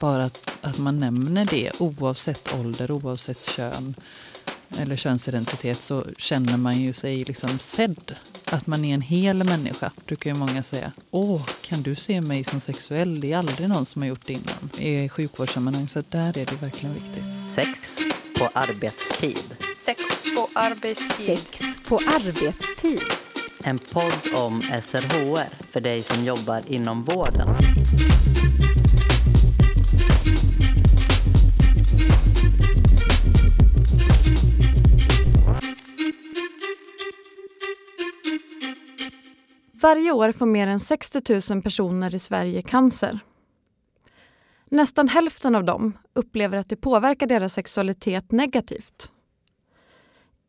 bara att man nämner det, oavsett ålder, oavsett kön eller könsidentitet, så känner man ju sig liksom sedd. Att man är en hel människa. Brukar ju många säga, kan du se mig som sexuell? Det är aldrig någon som har gjort det innan. I sjukvårdssammanhang, så där är det verkligen viktigt. Sex på arbetstid. Sex på arbetstid. Sex på arbetstid. En podd om SRHR för dig som jobbar inom vården. Varje år får mer än 60 000 personer i Sverige cancer. Nästan hälften av dem upplever att det påverkar deras sexualitet negativt.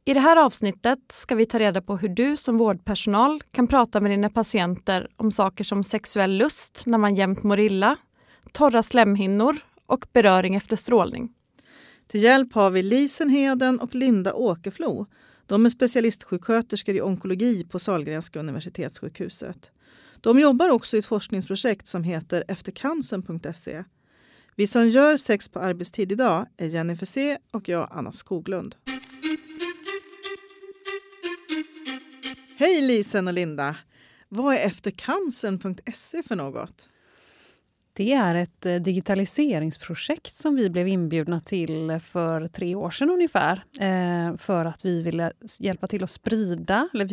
I det här avsnittet ska vi ta reda på hur du som vårdpersonal kan prata med dina patienter om saker som sexuell lust när man jämt mår illa, torra slemhinnor och beröring efter strålning. Till hjälp har vi Lisen Hedén och Linda Åkerflå. De är specialistsjuksköterskor i onkologi på Sahlgrenska universitetssjukhuset. De jobbar också i ett forskningsprojekt som heter Eftercancern.se. Vi som gör sex på arbetstid idag är Jennifer C. och jag, Anna Skoglund. Hej Lisen och Linda! Vad är eftercancern.se för något? Det är ett digitaliseringsprojekt som vi blev inbjudna till för 3 år sedan ungefär. För att vi ville hjälpa till att sprida, eller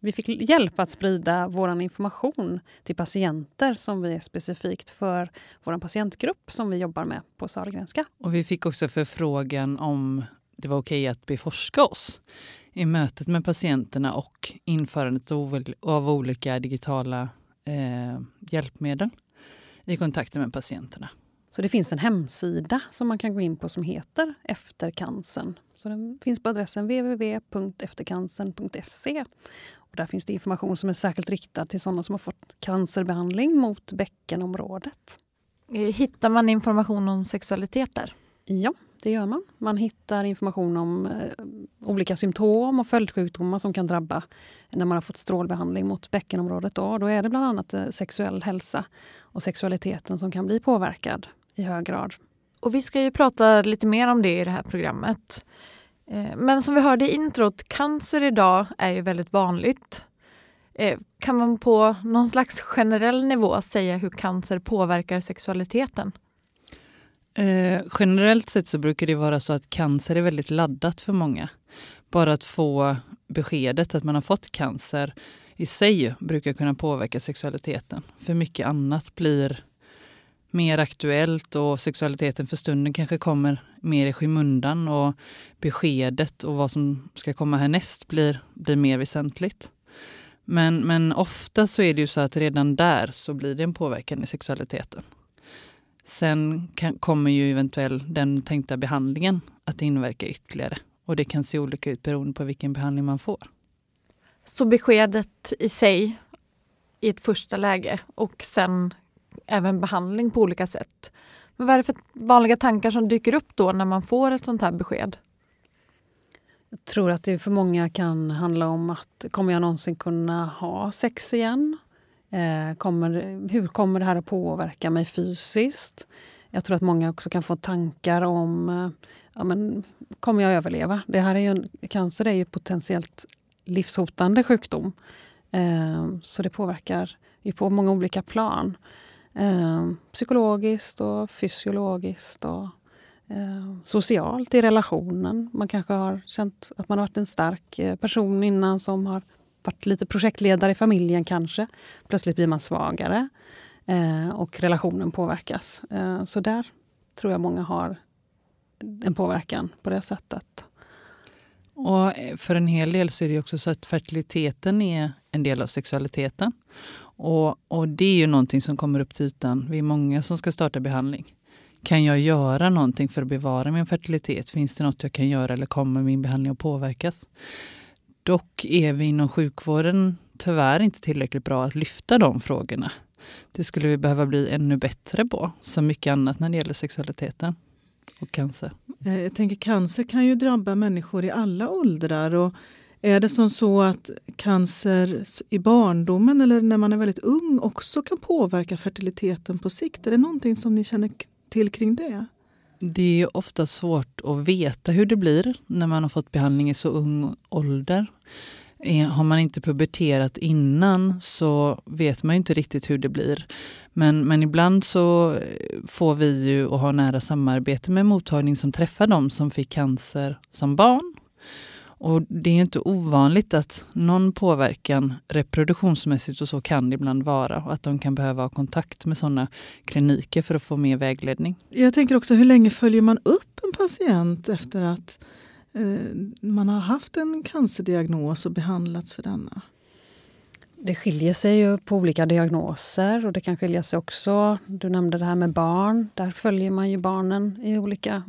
vi fick hjälp att sprida vår information till patienter som vi är specifikt för vår patientgrupp som vi jobbar med på Sahlgrenska. Och vi fick också förfrågan om det var okej att beforska oss i mötet med patienterna och införandet av olika digitala hjälpmedel i kontakten med patienterna. Så det finns en hemsida som man kan gå in på som heter Eftercancern. Så den finns på adressen www.eftercancern.se. Och där finns det information som är särskilt riktad till sådana som har fått cancerbehandling mot bäckenområdet. Hittar man information om sexualitet där? Ja, det gör man. Man hittar information om olika symptom och följdsjukdomar som kan drabba när man har fått strålbehandling mot bäckenområdet. Då är det bland annat sexuell hälsa och sexualiteten som kan bli påverkad i hög grad. Och vi ska ju prata lite mer om det i det här programmet. Men som vi hörde i introt, cancer idag är ju väldigt vanligt. Kan man på någon slags generell nivå säga hur cancer påverkar sexualiteten? Generellt sett så brukar det vara så att cancer är väldigt laddat för många. Bara att få beskedet att man har fått cancer i sig brukar kunna påverka sexualiteten. För mycket annat blir mer aktuellt och sexualiteten för stunden kanske kommer mer i skymundan. Och beskedet och vad som ska komma härnäst blir mer väsentligt. Men ofta så är det ju så att redan där så blir det en påverkan i sexualiteten. Sen kommer ju eventuellt den tänkta behandlingen att inverka ytterligare. Och det kan se olika ut beroende på vilken behandling man får. Så beskedet i sig i ett första läge och sen även behandling på olika sätt. Men vad är det för vanliga tankar som dyker upp då när man får ett sånt här besked? Jag tror att det för många kan handla om att kommer jag någonsin kunna ha sex igen? Hur kommer det här att påverka mig fysiskt? Jag tror att många också kan få tankar om kommer jag överleva? Det här är ju cancer är ju potentiellt livshotande sjukdom. Så det påverkar ju på många olika plan. Psykologiskt och fysiologiskt och socialt i relationen. Man kanske har känt att man har varit en stark person innan som har varit lite projektledare i familjen kanske. Plötsligt blir man svagare och relationen påverkas. Så där tror jag många har en påverkan på det sättet. Och för en hel del så är det också så att fertiliteten är en del av sexualiteten. Och det är ju någonting som kommer upp till ytan. Vi är många som ska starta behandling. Kan jag göra någonting för att bevara min fertilitet? Finns det något jag kan göra eller kommer min behandling att påverkas? Dock är vi inom sjukvården tyvärr inte tillräckligt bra att lyfta de frågorna. Det skulle vi behöva bli ännu bättre på, som mycket annat när det gäller sexualiteten och cancer. Jag tänker cancer kan ju drabba människor i alla åldrar. Och är det som så att cancer i barndomen eller när man är väldigt ung också kan påverka fertiliteten på sikt? Är det någonting som ni känner till kring det? Det är ofta svårt att veta hur det blir när man har fått behandling i så ung ålder. Har man inte puberterat innan så vet man ju inte riktigt hur det blir. Men ibland så får vi ju och har nära samarbete med mottagning som träffar dem som fick cancer som barn. Och det är ju inte ovanligt att någon påverkan reproduktionsmässigt och så kan det ibland vara. Och att de kan behöva ha kontakt med sådana kliniker för att få mer vägledning. Jag tänker också, hur länge följer man upp en patient efter att man har haft en cancerdiagnos och behandlats för denna? Det skiljer sig ju på olika diagnoser och det kan skilja sig också. Du nämnde det här med barn. Där följer man ju barnen i olika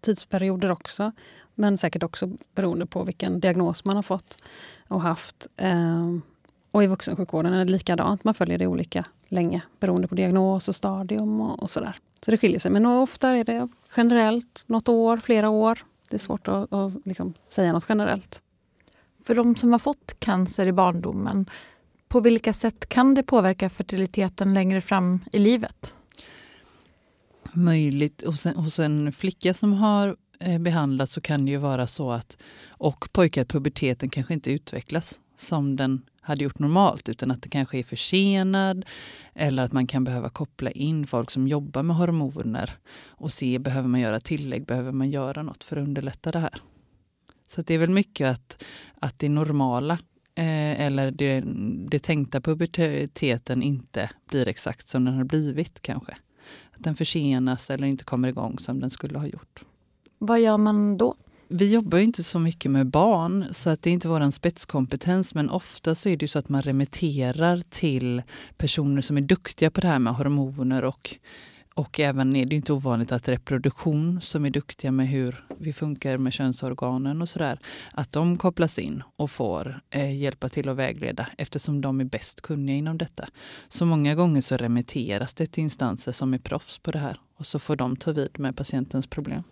tidsperioder också. Men säkert också beroende på vilken diagnos man har fått och haft. Och i vuxensjukvården är det likadant. Man följer det olika länge beroende på diagnos och stadium och sådär. Så det skiljer sig. Men ofta är det generellt något år, flera år. Det är svårt att liksom säga något generellt. För de som har fått cancer i barndomen, på vilka sätt kan det påverka fertiliteten längre fram i livet? Möjligt. Hos en flicka som har behandlats så kan det ju vara så att, och pojkar, puberteten kanske inte utvecklas som den hade gjort normalt, utan att det kanske är försenad eller att man kan behöva koppla in folk som jobbar med hormoner och se, behöver man göra tillägg, behöver man göra något för att underlätta det här? Så det är väl mycket att det normala eller det tänkta puberteten inte blir exakt som den har blivit kanske. Att den försenas eller inte kommer igång som den skulle ha gjort. Vad gör man då? Vi jobbar ju inte så mycket med barn så att det är inte vår spetskompetens, men ofta så är det ju så att man remitterar till personer som är duktiga på det här med hormoner och även är det inte ovanligt att reproduktion som är duktiga med hur vi funkar med könsorganen och sådär, att de kopplas in och får hjälpa till att vägleda eftersom de är bäst kunniga inom detta. Så många gånger så remitteras det till instanser som är proffs på det här och så får de ta vid med patientens problem.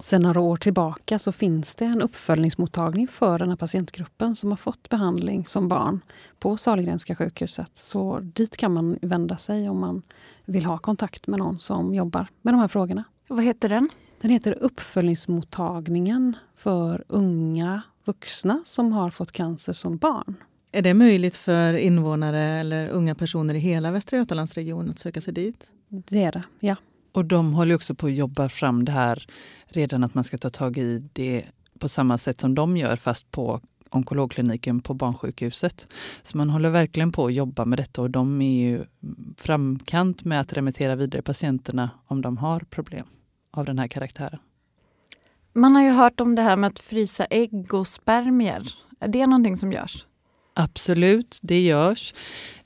Sen några år tillbaka så finns det en uppföljningsmottagning för den här patientgruppen som har fått behandling som barn på Sahlgrenska sjukhuset. Så dit kan man vända sig om man vill ha kontakt med någon som jobbar med de här frågorna. Vad heter den? Den heter uppföljningsmottagningen för unga vuxna som har fått cancer som barn. Är det möjligt för invånare eller unga personer i hela Västra Götalandsregionen att söka sig dit? Det är det, ja. Och de håller också på att jobba fram det här redan, att man ska ta tag i det på samma sätt som de gör fast på onkologkliniken på barnsjukhuset. Så man håller verkligen på att jobba med detta och de är ju framkant med att remittera vidare patienterna om de har problem av den här karaktären. Man har ju hört om det här med att frysa ägg och spermier. Är det någonting som görs? Absolut, det görs.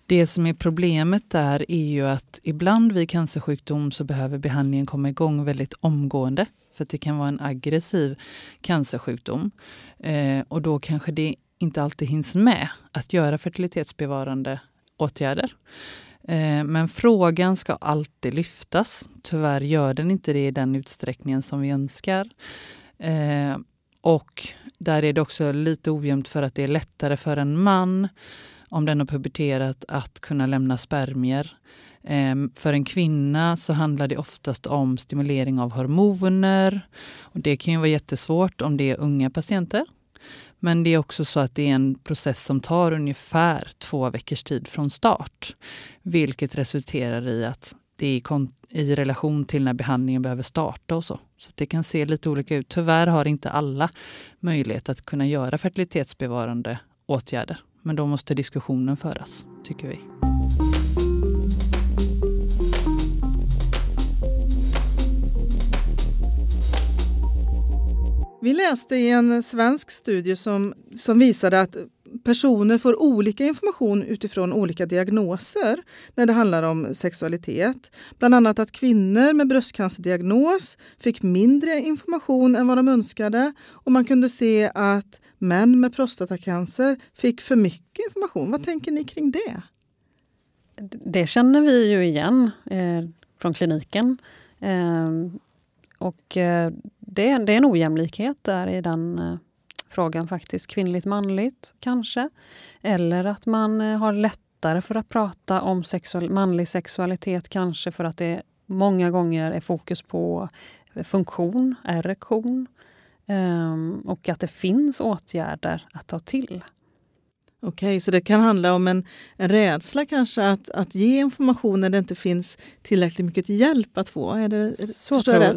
Det som är problemet där är ju att ibland vid cancersjukdom så behöver behandlingen komma igång väldigt omgående. För att det kan vara en aggressiv cancersjukdom. Och då kanske det inte alltid hinns med att göra fertilitetsbevarande åtgärder. Men frågan ska alltid lyftas. Tyvärr gör den inte det i den utsträckningen som vi önskar. Och där är det också lite ojämnt för att det är lättare för en man, om den har puberterat, att kunna lämna spermier. För en kvinna så handlar det oftast om stimulering av hormoner. Och det kan ju vara jättesvårt om det är unga patienter. Men det är också så att det är en process som tar ungefär 2 veckors tid från start. Vilket resulterar i att det är i relation till när behandlingen behöver starta och så. Så det kan se lite olika ut. Tyvärr har inte alla möjlighet att kunna göra fertilitetsbevarande åtgärder. Men då måste diskussionen föras, tycker vi. Vi läste i en svensk studie som visade att personer får olika information utifrån olika diagnoser när det handlar om sexualitet. Bland annat att kvinnor med bröstcancerdiagnos fick mindre information än vad de önskade. Och man kunde se att män med prostatacancer fick för mycket information. Vad tänker ni kring det? Det känner vi ju igen från kliniken. Och det är en ojämlikhet där i den frågan faktiskt, kvinnligt manligt kanske, eller att man har lättare för att prata om manlig sexualitet kanske för att det Många gånger är fokus på funktion, erektion och att det finns åtgärder att ta till. Okej, så det kan handla om en rädsla kanske att ge information när det inte finns tillräckligt mycket hjälp att få?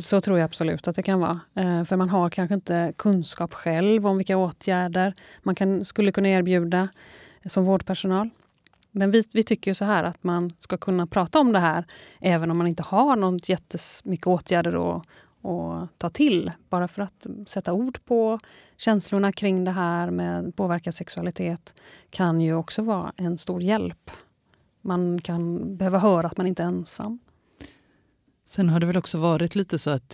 Så tror jag absolut att det kan vara. För man har kanske inte kunskap själv om vilka åtgärder man skulle kunna erbjuda som vårdpersonal. Men vi tycker ju så här att man ska kunna prata om det här även om man inte har något jättemycket åtgärder att ta till. Bara för att sätta ord på känslorna kring det här med påverkad sexualitet kan ju också vara en stor hjälp. Man kan behöva höra att man inte är ensam. Sen har det väl också varit lite så att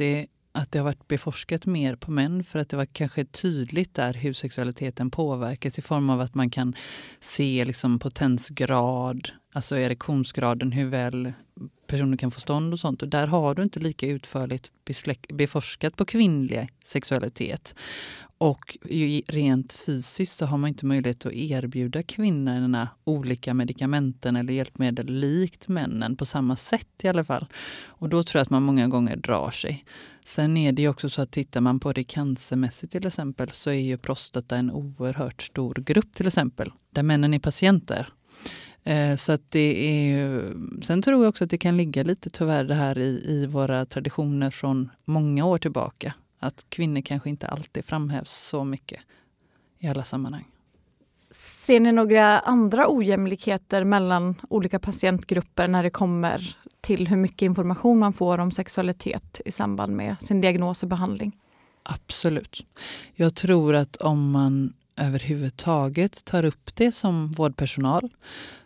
det har varit beforskat mer på män för att det var kanske tydligt där hur sexualiteten påverkas i form av att man kan se liksom potensgrad, alltså erektionsgraden, hur väl personer kan få stånd och sånt. Och där har du inte lika utförligt beforskat på kvinnlig sexualitet. Och rent fysiskt så har man inte möjlighet att erbjuda kvinnorna olika medikamenten eller hjälpmedel likt männen på samma sätt i alla fall. Och då tror jag att man många gånger drar sig. Sen är det ju också så att tittar man på det cancermässigt till exempel så är ju prostata en oerhört stor grupp till exempel där männen är patienter. Så att det är, sen tror jag också att det kan ligga lite tyvärr det här i våra traditioner från många år tillbaka. Att kvinnor kanske inte alltid framhävs så mycket i alla sammanhang. Ser ni några andra ojämlikheter mellan olika patientgrupper när det kommer till hur mycket information man får om sexualitet i samband med sin diagnos och behandling? Absolut. Jag tror att om man överhuvudtaget tar upp det som vårdpersonal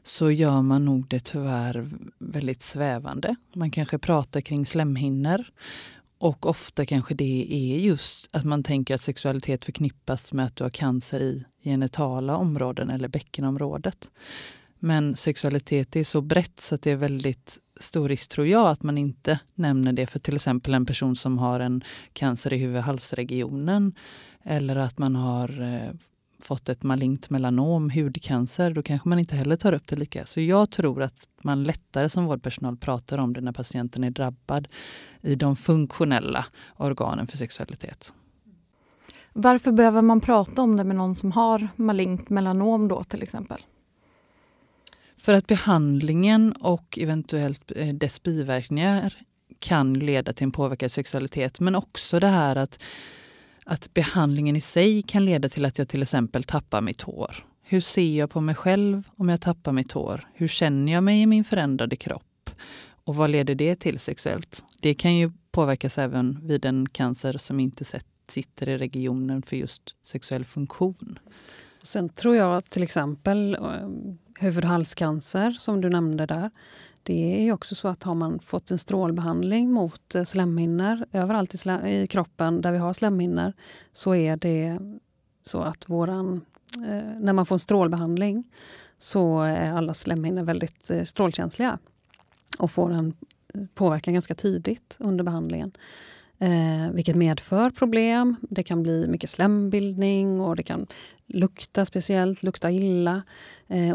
så gör man nog det tyvärr väldigt svävande. Man kanske pratar kring slemhinnor och ofta kanske det är just att man tänker att sexualitet förknippas med att du har cancer i genitala områden eller bäckenområdet. Men sexualitet är så brett så att det är väldigt stor risk tror jag att man inte nämner det för till exempel en person som har en cancer i huvud-halsregionen eller att man har fått ett malignt melanom, hudcancer, då kanske man inte heller tar upp det lika. Så jag tror att man lättare som vårdpersonal pratar om det när patienten är drabbad i de funktionella organen för sexualitet. Varför behöver man prata om det med någon som har malignt melanom då till exempel? För att behandlingen och eventuellt dess biverkningar kan leda till en påverkad sexualitet. Men också det här att behandlingen i sig kan leda till att jag till exempel tappar mitt hår. Hur ser jag på mig själv om jag tappar mitt hår? Hur känner jag mig i min förändrade kropp? Och vad leder det till sexuellt? Det kan ju påverkas även vid en cancer som inte sitter i regionen för just sexuell funktion. Sen tror jag till exempel huvudhalscancer som du nämnde där. Det är ju också så att har man fått en strålbehandling mot slemhinnor överallt i kroppen där vi har slemhinnor så är det så att när man får en strålbehandling så är alla slemhinnor väldigt strålkänsliga och får en påverkan ganska tidigt under behandlingen. Vilket medför problem. Det kan bli mycket slembildning och det kan lukta illa.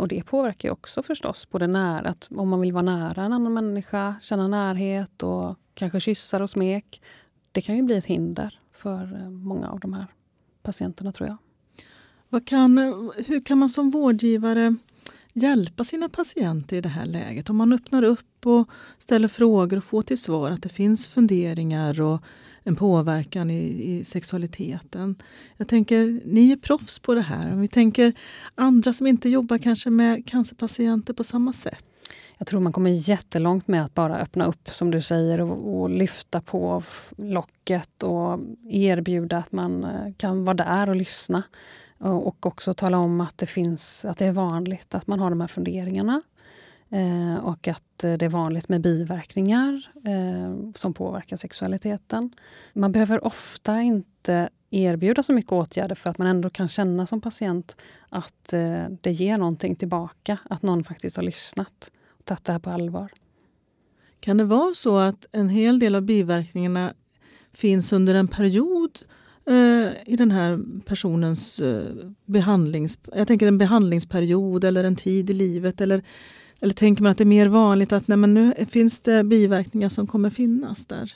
Och det påverkar också förstås både nära. Att om man vill vara nära en annan människa, känna närhet och kanske kyssar och smek. Det kan ju bli ett hinder för många av de här patienterna tror jag. Hur kan man som vårdgivare hjälpa sina patienter i det här läget? Om man öppnar upp och ställer frågor och får till svar att det finns funderingar och en påverkan i sexualiteten. Jag tänker, ni är proffs på det här. Om vi tänker andra som inte jobbar kanske med cancerpatienter på samma sätt. Jag tror man kommer jättelångt med att bara öppna upp som du säger och lyfta på locket och erbjuda att man kan vara där och lyssna. Och också tala om att att det är vanligt att man har de här funderingarna. Och att det är vanligt med biverkningar som påverkar sexualiteten. Man behöver ofta inte erbjuda så mycket åtgärder för att man ändå kan känna som patient att det ger någonting tillbaka. Att någon faktiskt har lyssnat och tagit det här på allvar. Kan det vara så att en hel del av biverkningarna finns under en period i den här personens behandlingsperiod eller en tid i livet eller Eller tänker man att det är mer vanligt att nej, men nu finns det biverkningar som kommer finnas där?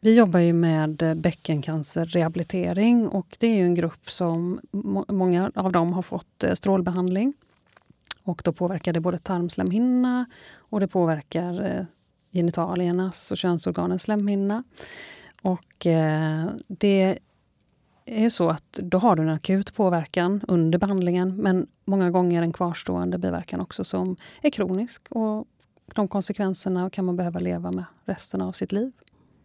Vi jobbar ju med bäckencancerrehabilitering och det är ju en grupp som många av dem har fått strålbehandling. Och då påverkar det både tarmslemhinna och det påverkar genitaliernas och könsorganens slemhinna. Och det är så att då har du en akut påverkan under behandlingen men många gånger en kvarstående biverkan också som är kronisk. Och de konsekvenserna kan man behöva leva med resten av sitt liv.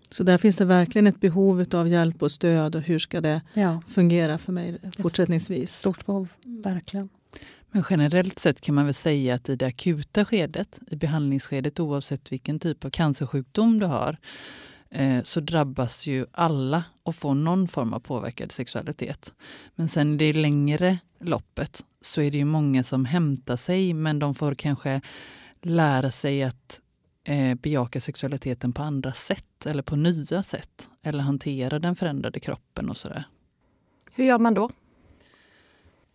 Så där finns det verkligen ett behov av hjälp och stöd och hur ska det fungera för mig fortsättningsvis? Stort behov, verkligen. Men generellt sett kan man väl säga att i det akuta skedet, i behandlingsskedet oavsett vilken typ av cancersjukdom du har, så drabbas ju alla och får någon form av påverkad sexualitet. Men sen i det längre loppet så är det ju många som hämtar sig men de får kanske lära sig att bejaka sexualiteten på andra sätt eller på nya sätt eller hantera den förändrade kroppen och sådär. Hur gör man då?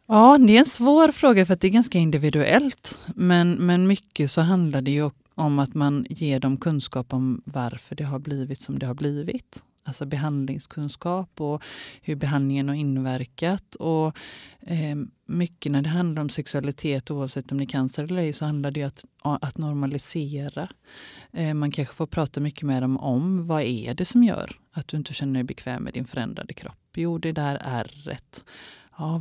Ja, det är en svår fråga för att det är ganska individuellt men mycket så handlar det ju om att man ger dem kunskap om varför det har blivit som det har blivit. Alltså behandlingskunskap och hur behandlingen har inverkat och mycket när det handlar om sexualitet oavsett om det är cancer eller ej så handlar det ju att normalisera. Man kanske får prata mycket med dem om vad är det som gör att du inte känner dig bekväm med din förändrade kropp. Jo, det där ärret. Ja,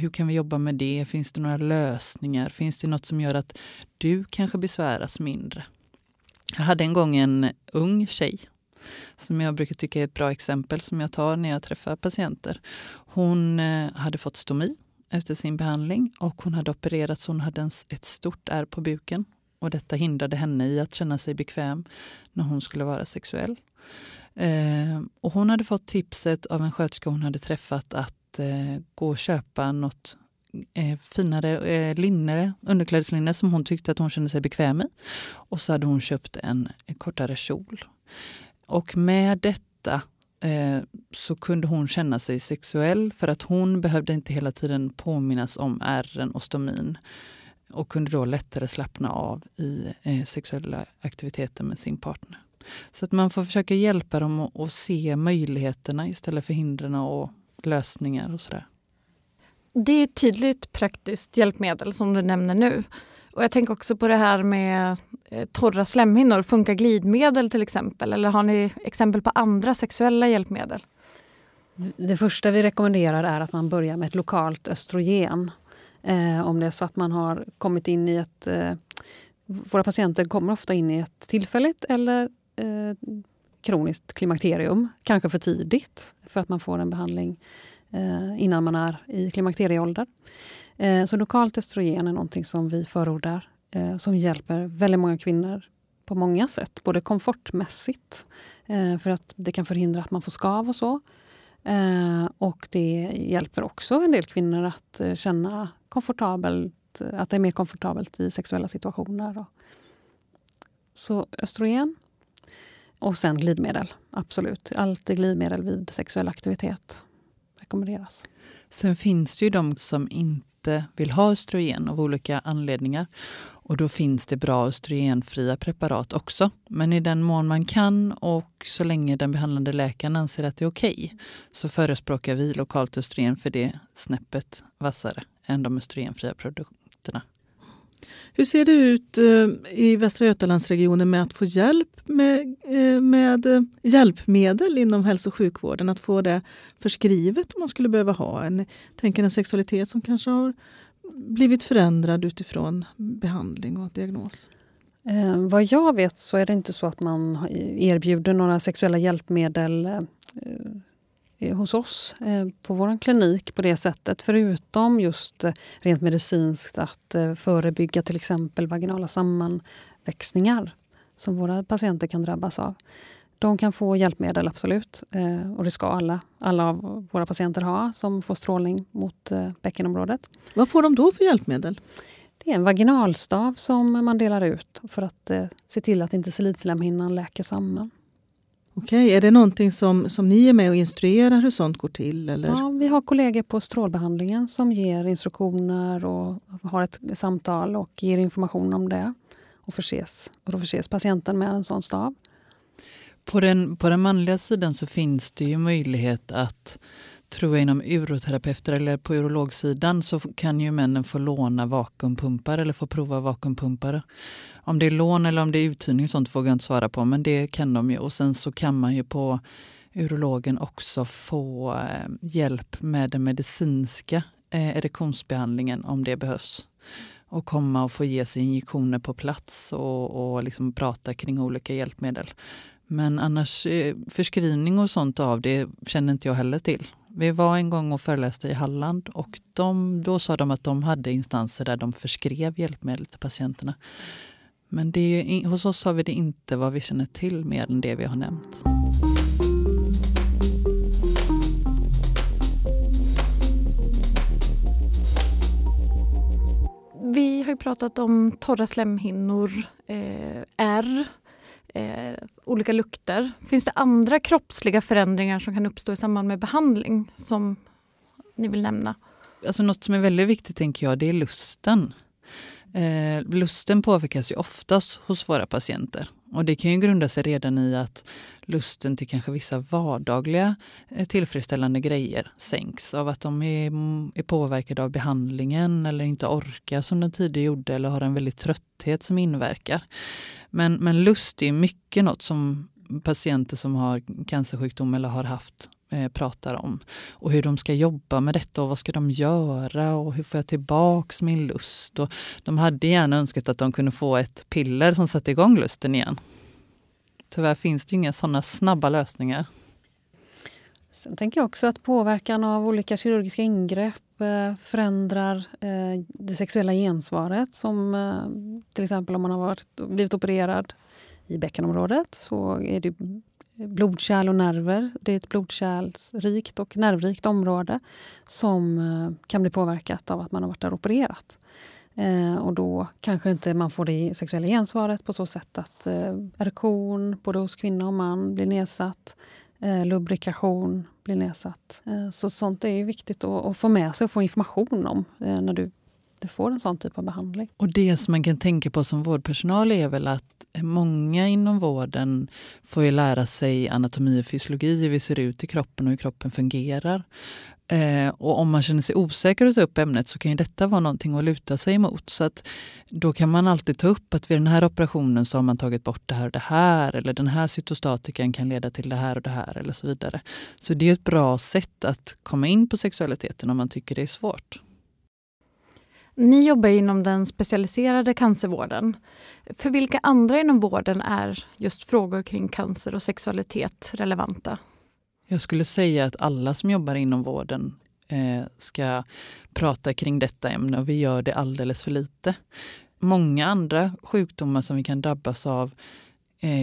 hur kan vi jobba med det? Finns det några lösningar? Finns det något som gör att du kanske besväras mindre? Jag hade en gång en ung tjej som jag brukar tycka är ett bra exempel som jag tar när jag träffar patienter. Hon hade fått stomi efter sin behandling och hon hade opererats. Hon hade ett stort ärr på buken och detta hindrade henne i att känna sig bekväm när hon skulle vara sexuell. Och hon hade fått tipset av en sköterska hon hade träffat att gå och köpa något finare linne, underklädeslinne som hon tyckte att hon kände sig bekväm i. Och så hade hon köpt en kortare kjol. Och med detta så kunde hon känna sig sexuell för att hon behövde inte hela tiden påminnas om ärren och stomin. Och kunde då lättare slappna av i sexuella aktiviteter med sin partner. Så att man får försöka hjälpa dem att se möjligheterna istället för hindren och lösningar och sådär. Det är ett tydligt praktiskt hjälpmedel som du nämner nu. Och jag tänker också på det här med torra slemhinnor. Funkar glidmedel till exempel? Eller har ni exempel på andra sexuella hjälpmedel? Det första vi rekommenderar är att man börjar med ett lokalt östrogen. Om det är så att man har kommit in i ett... Våra patienter kommer ofta in i ett tillfälligt eller kroniskt klimakterium. Kanske för tidigt för att man får en behandling innan man är i klimakterieålder. Så lokalt östrogen är någonting som vi förordar som hjälper väldigt många kvinnor på många sätt. Både komfortmässigt för att det kan förhindra att man får skav och så. Och det hjälper också en del kvinnor att känna komfortabelt. Att det är mer komfortabelt i sexuella situationer. Så östrogen och sen glidmedel, absolut. Alltid glidmedel vid sexuell aktivitet rekommenderas. Sen finns det ju de som inte vill ha östrogen av olika anledningar. Och då finns det bra östrogenfria preparat också. Men i den mån man kan och så länge den behandlande läkaren anser att det är okej så förespråkar vi lokalt östrogen för det snäppet vassare än de östrogenfria produkterna. Hur ser det ut i Västra Götalandsregionen med att få hjälp med hjälpmedel inom hälso- och sjukvården? Att få det förskrivet om man skulle behöva ha en sexualitet som kanske har blivit förändrad utifrån behandling och diagnos? Vad jag vet så är det inte så att man erbjuder några sexuella hjälpmedel hos oss på vår klinik på det sättet. Förutom just rent medicinskt att förebygga till exempel vaginala sammanväxningar som våra patienter kan drabbas av. De kan få hjälpmedel absolut och det ska alla av våra patienter ha som får strålning mot bäckenområdet. Vad får de då för hjälpmedel? Det är en vaginalstav som man delar ut för att se till att inte slidslemhinnan läker samman. Okej, är det någonting som ni är med och instruerar hur sånt går till? Eller? Ja, vi har kollegor på strålbehandlingen som ger instruktioner och har ett samtal och ger information om det. och förses. Och då förses patienten med en sån stav. På den manliga sidan så finns det ju möjlighet att, tror jag, inom uroterapeuter eller på urologsidan så kan ju männen få låna vakuumpumpar eller få prova vakuumpumpar. Om det är lån eller om det är uthyrning sånt vågar jag inte svara på, men det kan de ju. Och sen så kan man ju på urologen också få hjälp med den medicinska erektionsbehandlingen om det behövs. Och komma och få ge sig injektioner på plats och liksom prata kring olika hjälpmedel. Men annars förskrivning och sånt av det känner inte jag heller till. Vi var en gång och föreläste i Halland och då sa de att de hade instanser där de förskrev hjälpmedel till patienterna. Men hos oss har vi det inte vad vi känner till mer än det vi har nämnt. Vi har ju pratat om torra slemhinnor, ärr. Olika lukter. Finns det andra kroppsliga förändringar som kan uppstå i samband med behandling som ni vill nämna? Alltså något som är väldigt viktigt tänker jag, det är lusten. Lusten påverkas ju oftast hos våra patienter. Och det kan ju grunda sig redan i att lusten till kanske vissa vardagliga tillfredsställande grejer sänks av att de är påverkade av behandlingen eller inte orkar som de tidigare gjorde eller har en väldigt trötthet som inverkar. Men lust är mycket något som patienter som har cancersjukdom eller har haft pratar om. Och hur de ska jobba med detta och vad ska de göra och hur får jag tillbaks min lust. Och de hade gärna önskat att de kunde få ett piller som satte igång lusten igen. Tyvärr finns det ju inga sådana snabba lösningar. Sen tänker jag också att påverkan av olika kirurgiska ingrepp förändrar det sexuella gensvaret. Som till exempel om man har blivit opererad i bäckenområdet så är det blodkärl och nerver. Det är ett blodkärlsrikt och nervrikt område som kan bli påverkat av att man har varit där och opererat. Och då kanske inte man får det sexuella gensvaret på så sätt att erektion både hos kvinna och man blir nedsatt. Lubrikation blir nedsatt. Så sånt är ju viktigt att få med sig och få information om när du får en sån typ av behandling. Och det som man kan tänka på som vårdpersonal är väl att många inom vården får ju lära sig anatomi och fysiologi, hur vi ser ut i kroppen och hur kroppen fungerar. Och om man känner sig osäker att ta upp ämnet så kan ju detta vara någonting att luta sig emot. Så att då kan man alltid ta upp att vid den här operationen så har man tagit bort det här och det här. Eller den här cytostatiken kan leda till det här och det här eller så vidare. Så det är ett bra sätt att komma in på sexualiteten om man tycker det är svårt. Ni jobbar inom den specialiserade cancervården. För vilka andra inom vården är just frågor kring cancer och sexualitet relevanta? Jag skulle säga att alla som jobbar inom vården ska prata kring detta ämne och vi gör det alldeles för lite. Många andra sjukdomar som vi kan drabbas av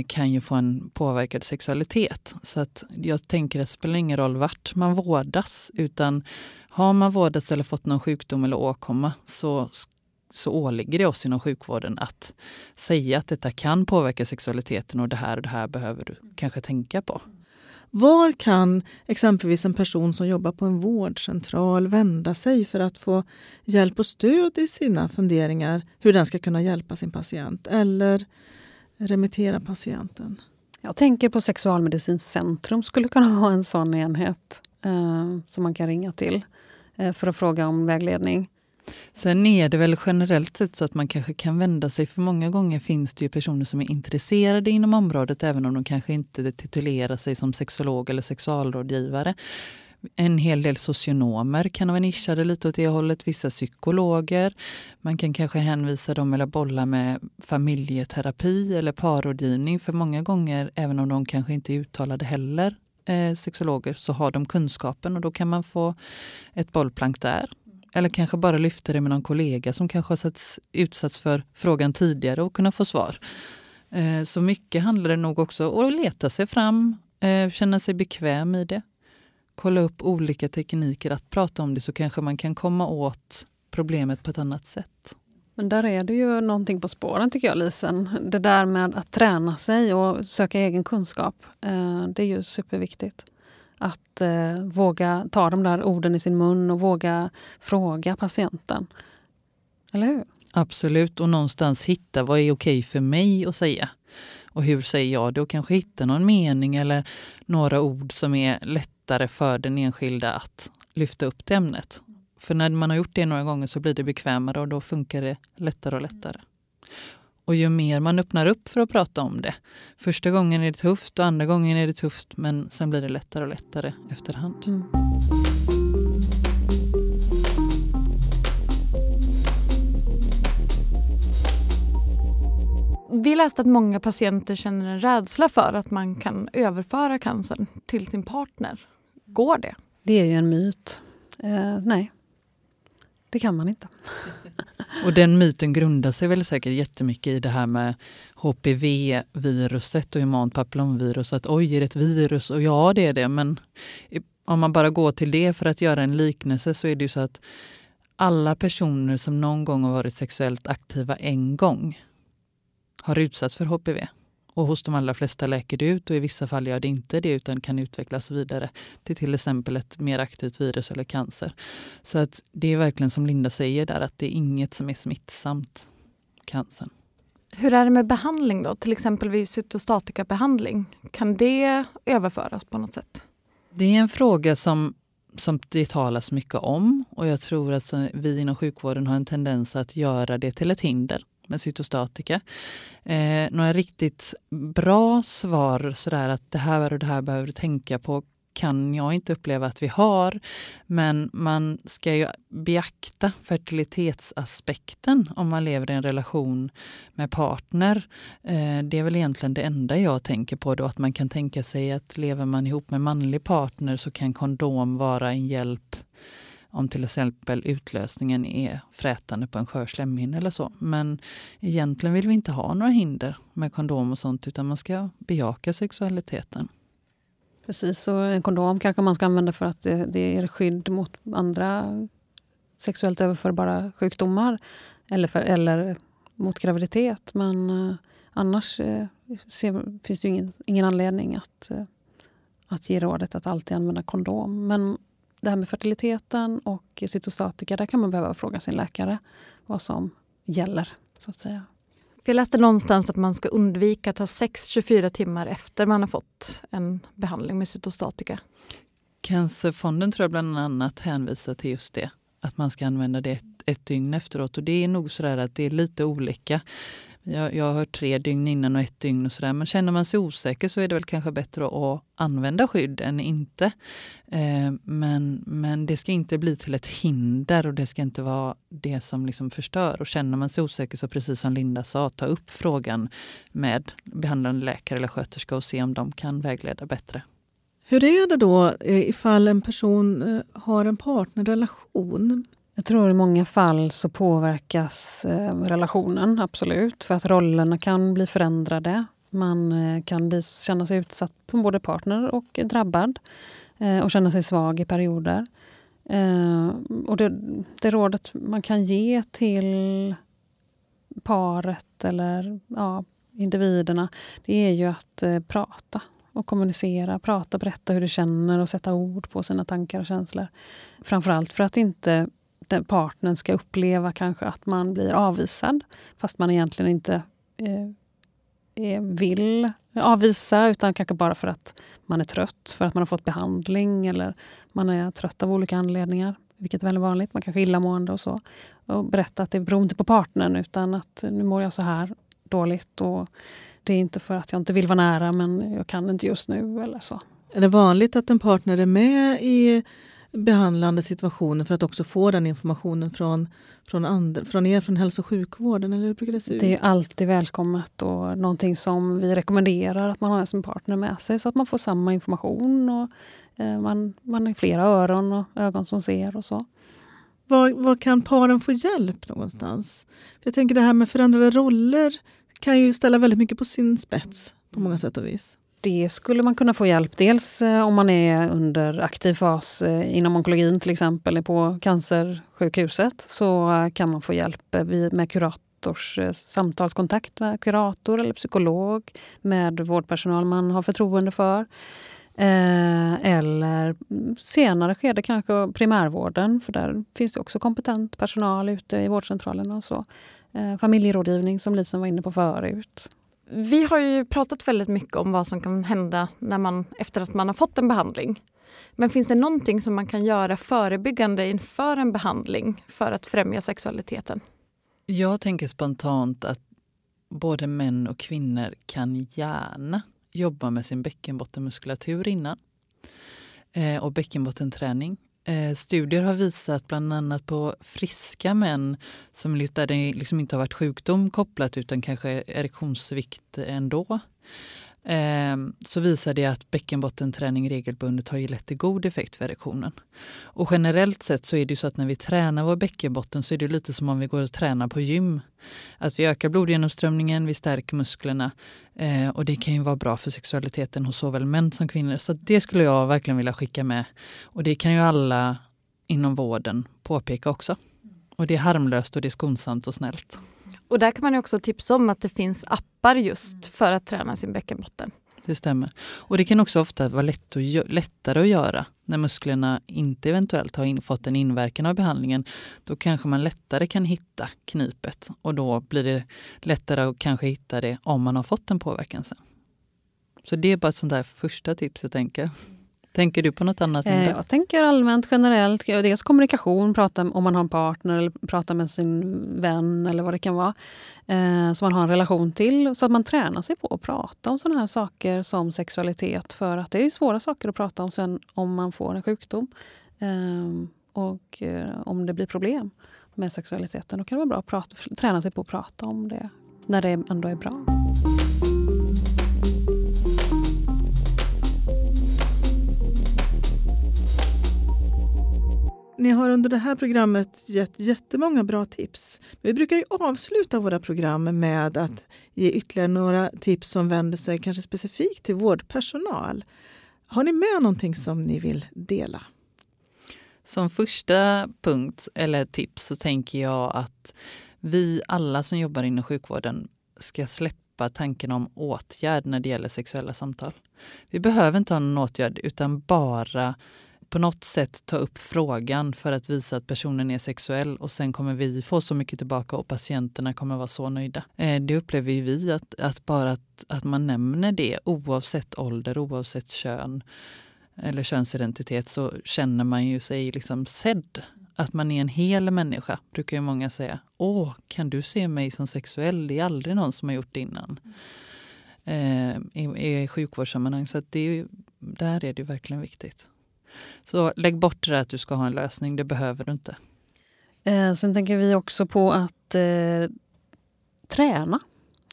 kan ju få en påverkad sexualitet. Så att jag tänker att det spelar ingen roll vart man vårdas, utan har man vårdats eller fått någon sjukdom eller åkomma så åligger det oss inom sjukvården att säga att detta kan påverka sexualiteten och det här behöver du kanske tänka på. Var kan exempelvis en person som jobbar på en vårdcentral vända sig för att få hjälp och stöd i sina funderingar hur den ska kunna hjälpa sin patient eller remittera patienten? Jag tänker på Sexualmedicinskt centrum skulle kunna ha en sån enhet som man kan ringa till för att fråga om vägledning. Sen är det väl generellt sett så att man kanske kan vända sig, för många gånger finns det ju personer som är intresserade inom området även om de kanske inte titulerar sig som sexolog eller sexualrådgivare. En hel del socionomer kan vara nischade lite åt det hållet, vissa psykologer. Man kan kanske hänvisa dem eller bolla med familjeterapi eller parrådgivning. För många gånger, även om de kanske inte är uttalade heller sexologer, så har de kunskapen och då kan man få ett bollplank där. Eller kanske bara lyfta det med någon kollega som kanske har utsatts för frågan tidigare och kunna få svar. Så mycket handlar det nog också om att leta sig fram, känna sig bekväm i det. Kolla upp olika tekniker att prata om det så kanske man kan komma åt problemet på ett annat sätt. Men där är det ju någonting på spåren tycker jag, Lisen. Det där med att träna sig och söka egen kunskap, det är ju superviktigt. Att våga ta de där orden i sin mun och våga fråga patienten. eller hur? Absolut, och någonstans hitta vad är okej för mig att säga. Och hur säger jag det? Och kanske hitta någon mening eller några ord som är lättare för den enskilda att lyfta upp det ämnet. För när man har gjort det några gånger så blir det bekvämare och då funkar det lättare och lättare. Och ju mer man öppnar upp för att prata om det. Första gången är det tufft och andra gången är det tufft, men sen blir det lättare och lättare efterhand. Mm. Vi läste att många patienter känner en rädsla för att man kan överföra cancern till sin partner. Går det? Det är ju en myt. Nej, det kan man inte. Och den myten grundar sig väl säkert jättemycket i det här med HPV-viruset och humant papillomvirus. Att oj, är det ett virus? Och ja, det är det. Men om man bara går till det för att göra en liknelse så är det ju så att alla personer som någon gång har varit sexuellt aktiva en gång har utsatts för HPV. Och hos de allra flesta läker det ut och i vissa fall gör det inte det utan kan utvecklas vidare till exempel ett mer aktivt virus eller cancer. Så att det är verkligen som Linda säger där att det är inget som är smittsamt, cancern. Hur är det med behandling då? Till exempel vid cytostatikabehandling. Kan det överföras på något sätt? Det är en fråga som det talas mycket om och jag tror att vi inom sjukvården har en tendens att göra det till ett hinder. Med cytostatika. Några riktigt bra svar sådär att det här behöver du tänka på kan jag inte uppleva att vi har. Men man ska ju beakta fertilitetsaspekten om man lever i en relation med partner. Det är väl egentligen det enda jag tänker på då, att man kan tänka sig att lever man ihop med manlig partner så kan kondom vara en hjälp. Om till exempel utlösningen är frätande på en skör slemhinna eller så. Men egentligen vill vi inte ha några hinder med kondom och sånt utan man ska bejaka sexualiteten. Precis, och en kondom kanske man ska använda för att det ger skydd mot andra sexuellt överförbara sjukdomar eller mot graviditet. Men annars finns det ju ingen anledning att ge rådet att alltid använda kondom. Men det här med fertiliteten och cytostatika, där kan man behöva fråga sin läkare vad som gäller, så att säga. Jag läste någonstans att man ska undvika att ha sex 24 timmar efter man har fått en behandling med cytostatika. Cancerfonden tror jag bland annat hänvisar till just det. Att man ska använda det ett dygn efteråt. Och det är nog sådär att det är lite olika. Jag har hört 3 dygn innan och 1 dygn och sådär. Men känner man sig osäker så är det väl kanske bättre att använda skydd än inte. Men det ska inte bli till ett hinder och det ska inte vara det som liksom förstör. Och känner man sig osäker så precis som Linda sa, ta upp frågan med behandlande läkare eller sköterska och se om de kan vägleda bättre. Hur är det då ifall en person har en partnerrelation? Jag tror i många fall så påverkas relationen, absolut. För att rollerna kan bli förändrade. Man kan känna sig utsatt på både partner och drabbad. Och känna sig svag i perioder. Och det rådet man kan ge till paret eller individerna, det är ju att prata. Och kommunicera, prata, berätta hur du känner och sätta ord på sina tankar och känslor. Framförallt för att inte partnern ska uppleva kanske att man blir avvisad. Fast man egentligen inte vill avvisa utan kanske bara för att man är trött. För att man har fått behandling eller man är trött av olika anledningar. Vilket är väldigt vanligt, man kanske är illamående och så. Och berätta att det beror inte på partnern utan att nu mår jag så här dåligt och det är inte för att jag inte vill vara nära men jag kan inte just nu eller så. Är det vanligt att en partner är med i behandlande situationen för att också få den informationen från hälso- och sjukvården? Eller hur brukar det se ut? Det är alltid välkommet och någonting som vi rekommenderar att man har sin partner med sig så att man får samma information och man har flera öron och ögon som ser och så. Var kan paren få hjälp någonstans? Jag tänker det här med förändrade roller kan ju ställa väldigt mycket på sin spets på många sätt och vis. Det skulle man kunna få hjälp dels om man är under aktiv fas inom onkologin till exempel på cancersjukhuset så kan man få hjälp med kurators samtalskontakt med kurator eller psykolog med vårdpersonal man har förtroende för. Eller senare skede kanske primärvården, för där finns det också kompetent personal ute i vårdcentralerna och så. Familjerådgivning som Lisen var inne på förut. Vi har ju pratat väldigt mycket om vad som kan hända när man, efter att man har fått en behandling. Men finns det någonting som man kan göra förebyggande inför en behandling för att främja sexualiteten? Jag tänker spontant att både män och kvinnor kan gärna jobba med sin bäckenbottenmuskulatur innan och bäckenbottenträning. Studier har visat bland annat på friska män som där det liksom inte har varit sjukdom kopplat utan kanske erektionssvikt ändå. Så visar det att bäckenbottenträning regelbundet har jättegod effekt för erektionen. Och generellt sett så är det ju så att när vi tränar vår bäckenbotten så är det lite som om vi går och tränar på gym. Att vi ökar blodgenomströmningen, vi stärker musklerna och det kan ju vara bra för sexualiteten hos såväl män som kvinnor. Så det skulle jag verkligen vilja skicka med. Och det kan ju alla inom vården påpeka också. Och det är harmlöst och det är skonsamt och snällt. Och där kan man ju också tipsa om att det finns appar just för att träna sin bäckenbotten. Det stämmer. Och det kan också ofta vara lättare att göra när musklerna inte eventuellt har fått en inverkan av behandlingen. Då kanske man lättare kan hitta knipet och då blir det lättare att kanske hitta det om man har fått en påverkan sen. Så det är bara ett sånt där första tips jag tänker. Tänker du på något annat? Jag tänker allmänt, generellt. Dels kommunikation, prata om man har en partner eller prata med sin vän eller vad det kan vara. Som man har en relation till. Så att man tränar sig på att prata om sådana här saker som sexualitet. För att det är svåra saker att prata om sen om man får en sjukdom. Och om det blir problem med sexualiteten. Då kan det vara bra att träna sig på att prata om det när det ändå är bra. Ni har under det här programmet gett jättemånga bra tips. Vi brukar ju avsluta våra program med att ge ytterligare några tips som vänder sig kanske specifikt till vårdpersonal. Har ni med någonting som ni vill dela? Som första punkt eller tips så tänker jag att vi alla som jobbar inom sjukvården ska släppa tanken om åtgärd när det gäller sexuella samtal. Vi behöver inte ha någon åtgärd utan bara på något sätt ta upp frågan för att visa att personen är sexuell och sen kommer vi få så mycket tillbaka och patienterna kommer vara så nöjda. Det upplever ju vi att bara att man nämner det oavsett ålder, oavsett kön eller könsidentitet så känner man ju sig liksom sedd. Att man är en hel människa brukar ju många säga. Åh, kan du se mig som sexuell? Det är aldrig någon som har gjort det innan. I sjukvårdssammanhang så att där är det verkligen viktigt. Så lägg bort det där att du ska ha en lösning, det behöver du inte. Sen tänker vi också på att träna.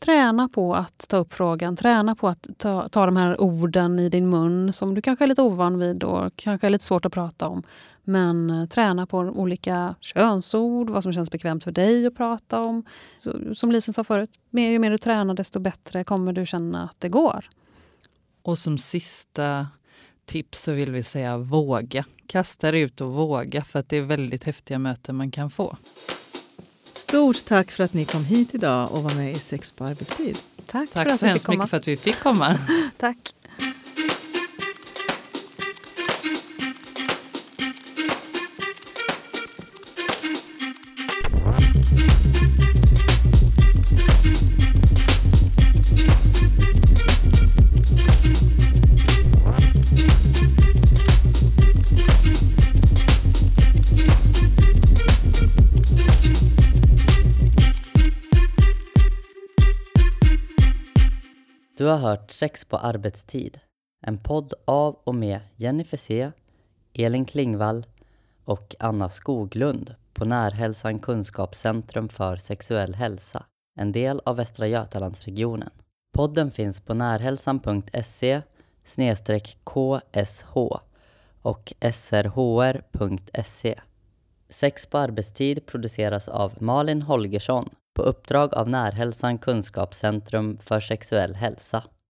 Träna på att ta upp frågan, träna på att ta de här orden i din mun som du kanske är lite ovan vid och kanske är lite svårt att prata om. Men träna på olika könsord, vad som känns bekvämt för dig att prata om. Så, som Lisen sa förut, ju mer du tränar desto bättre kommer du känna att det går. Och som sista tips så vill vi säga våga. Kasta dig ut och våga för att det är väldigt häftiga möten man kan få. Stort tack för att ni kom hit idag och var med i Sex på arbetstid. Tack så hemskt mycket för att vi fick komma. Tack. Du har hört Sex på arbetstid, en podd av och med Jennifer C., Elin Klingvall och Anna Skoglund på Närhälsan kunskapscentrum för sexuell hälsa, en del av Västra Götalandsregionen. Podden finns på närhälsan.se/ksh och srhr.se. Sex på arbetstid produceras av Malin Holgersson på uppdrag av Närhälsan kunskapscentrum för sexuell hälsa.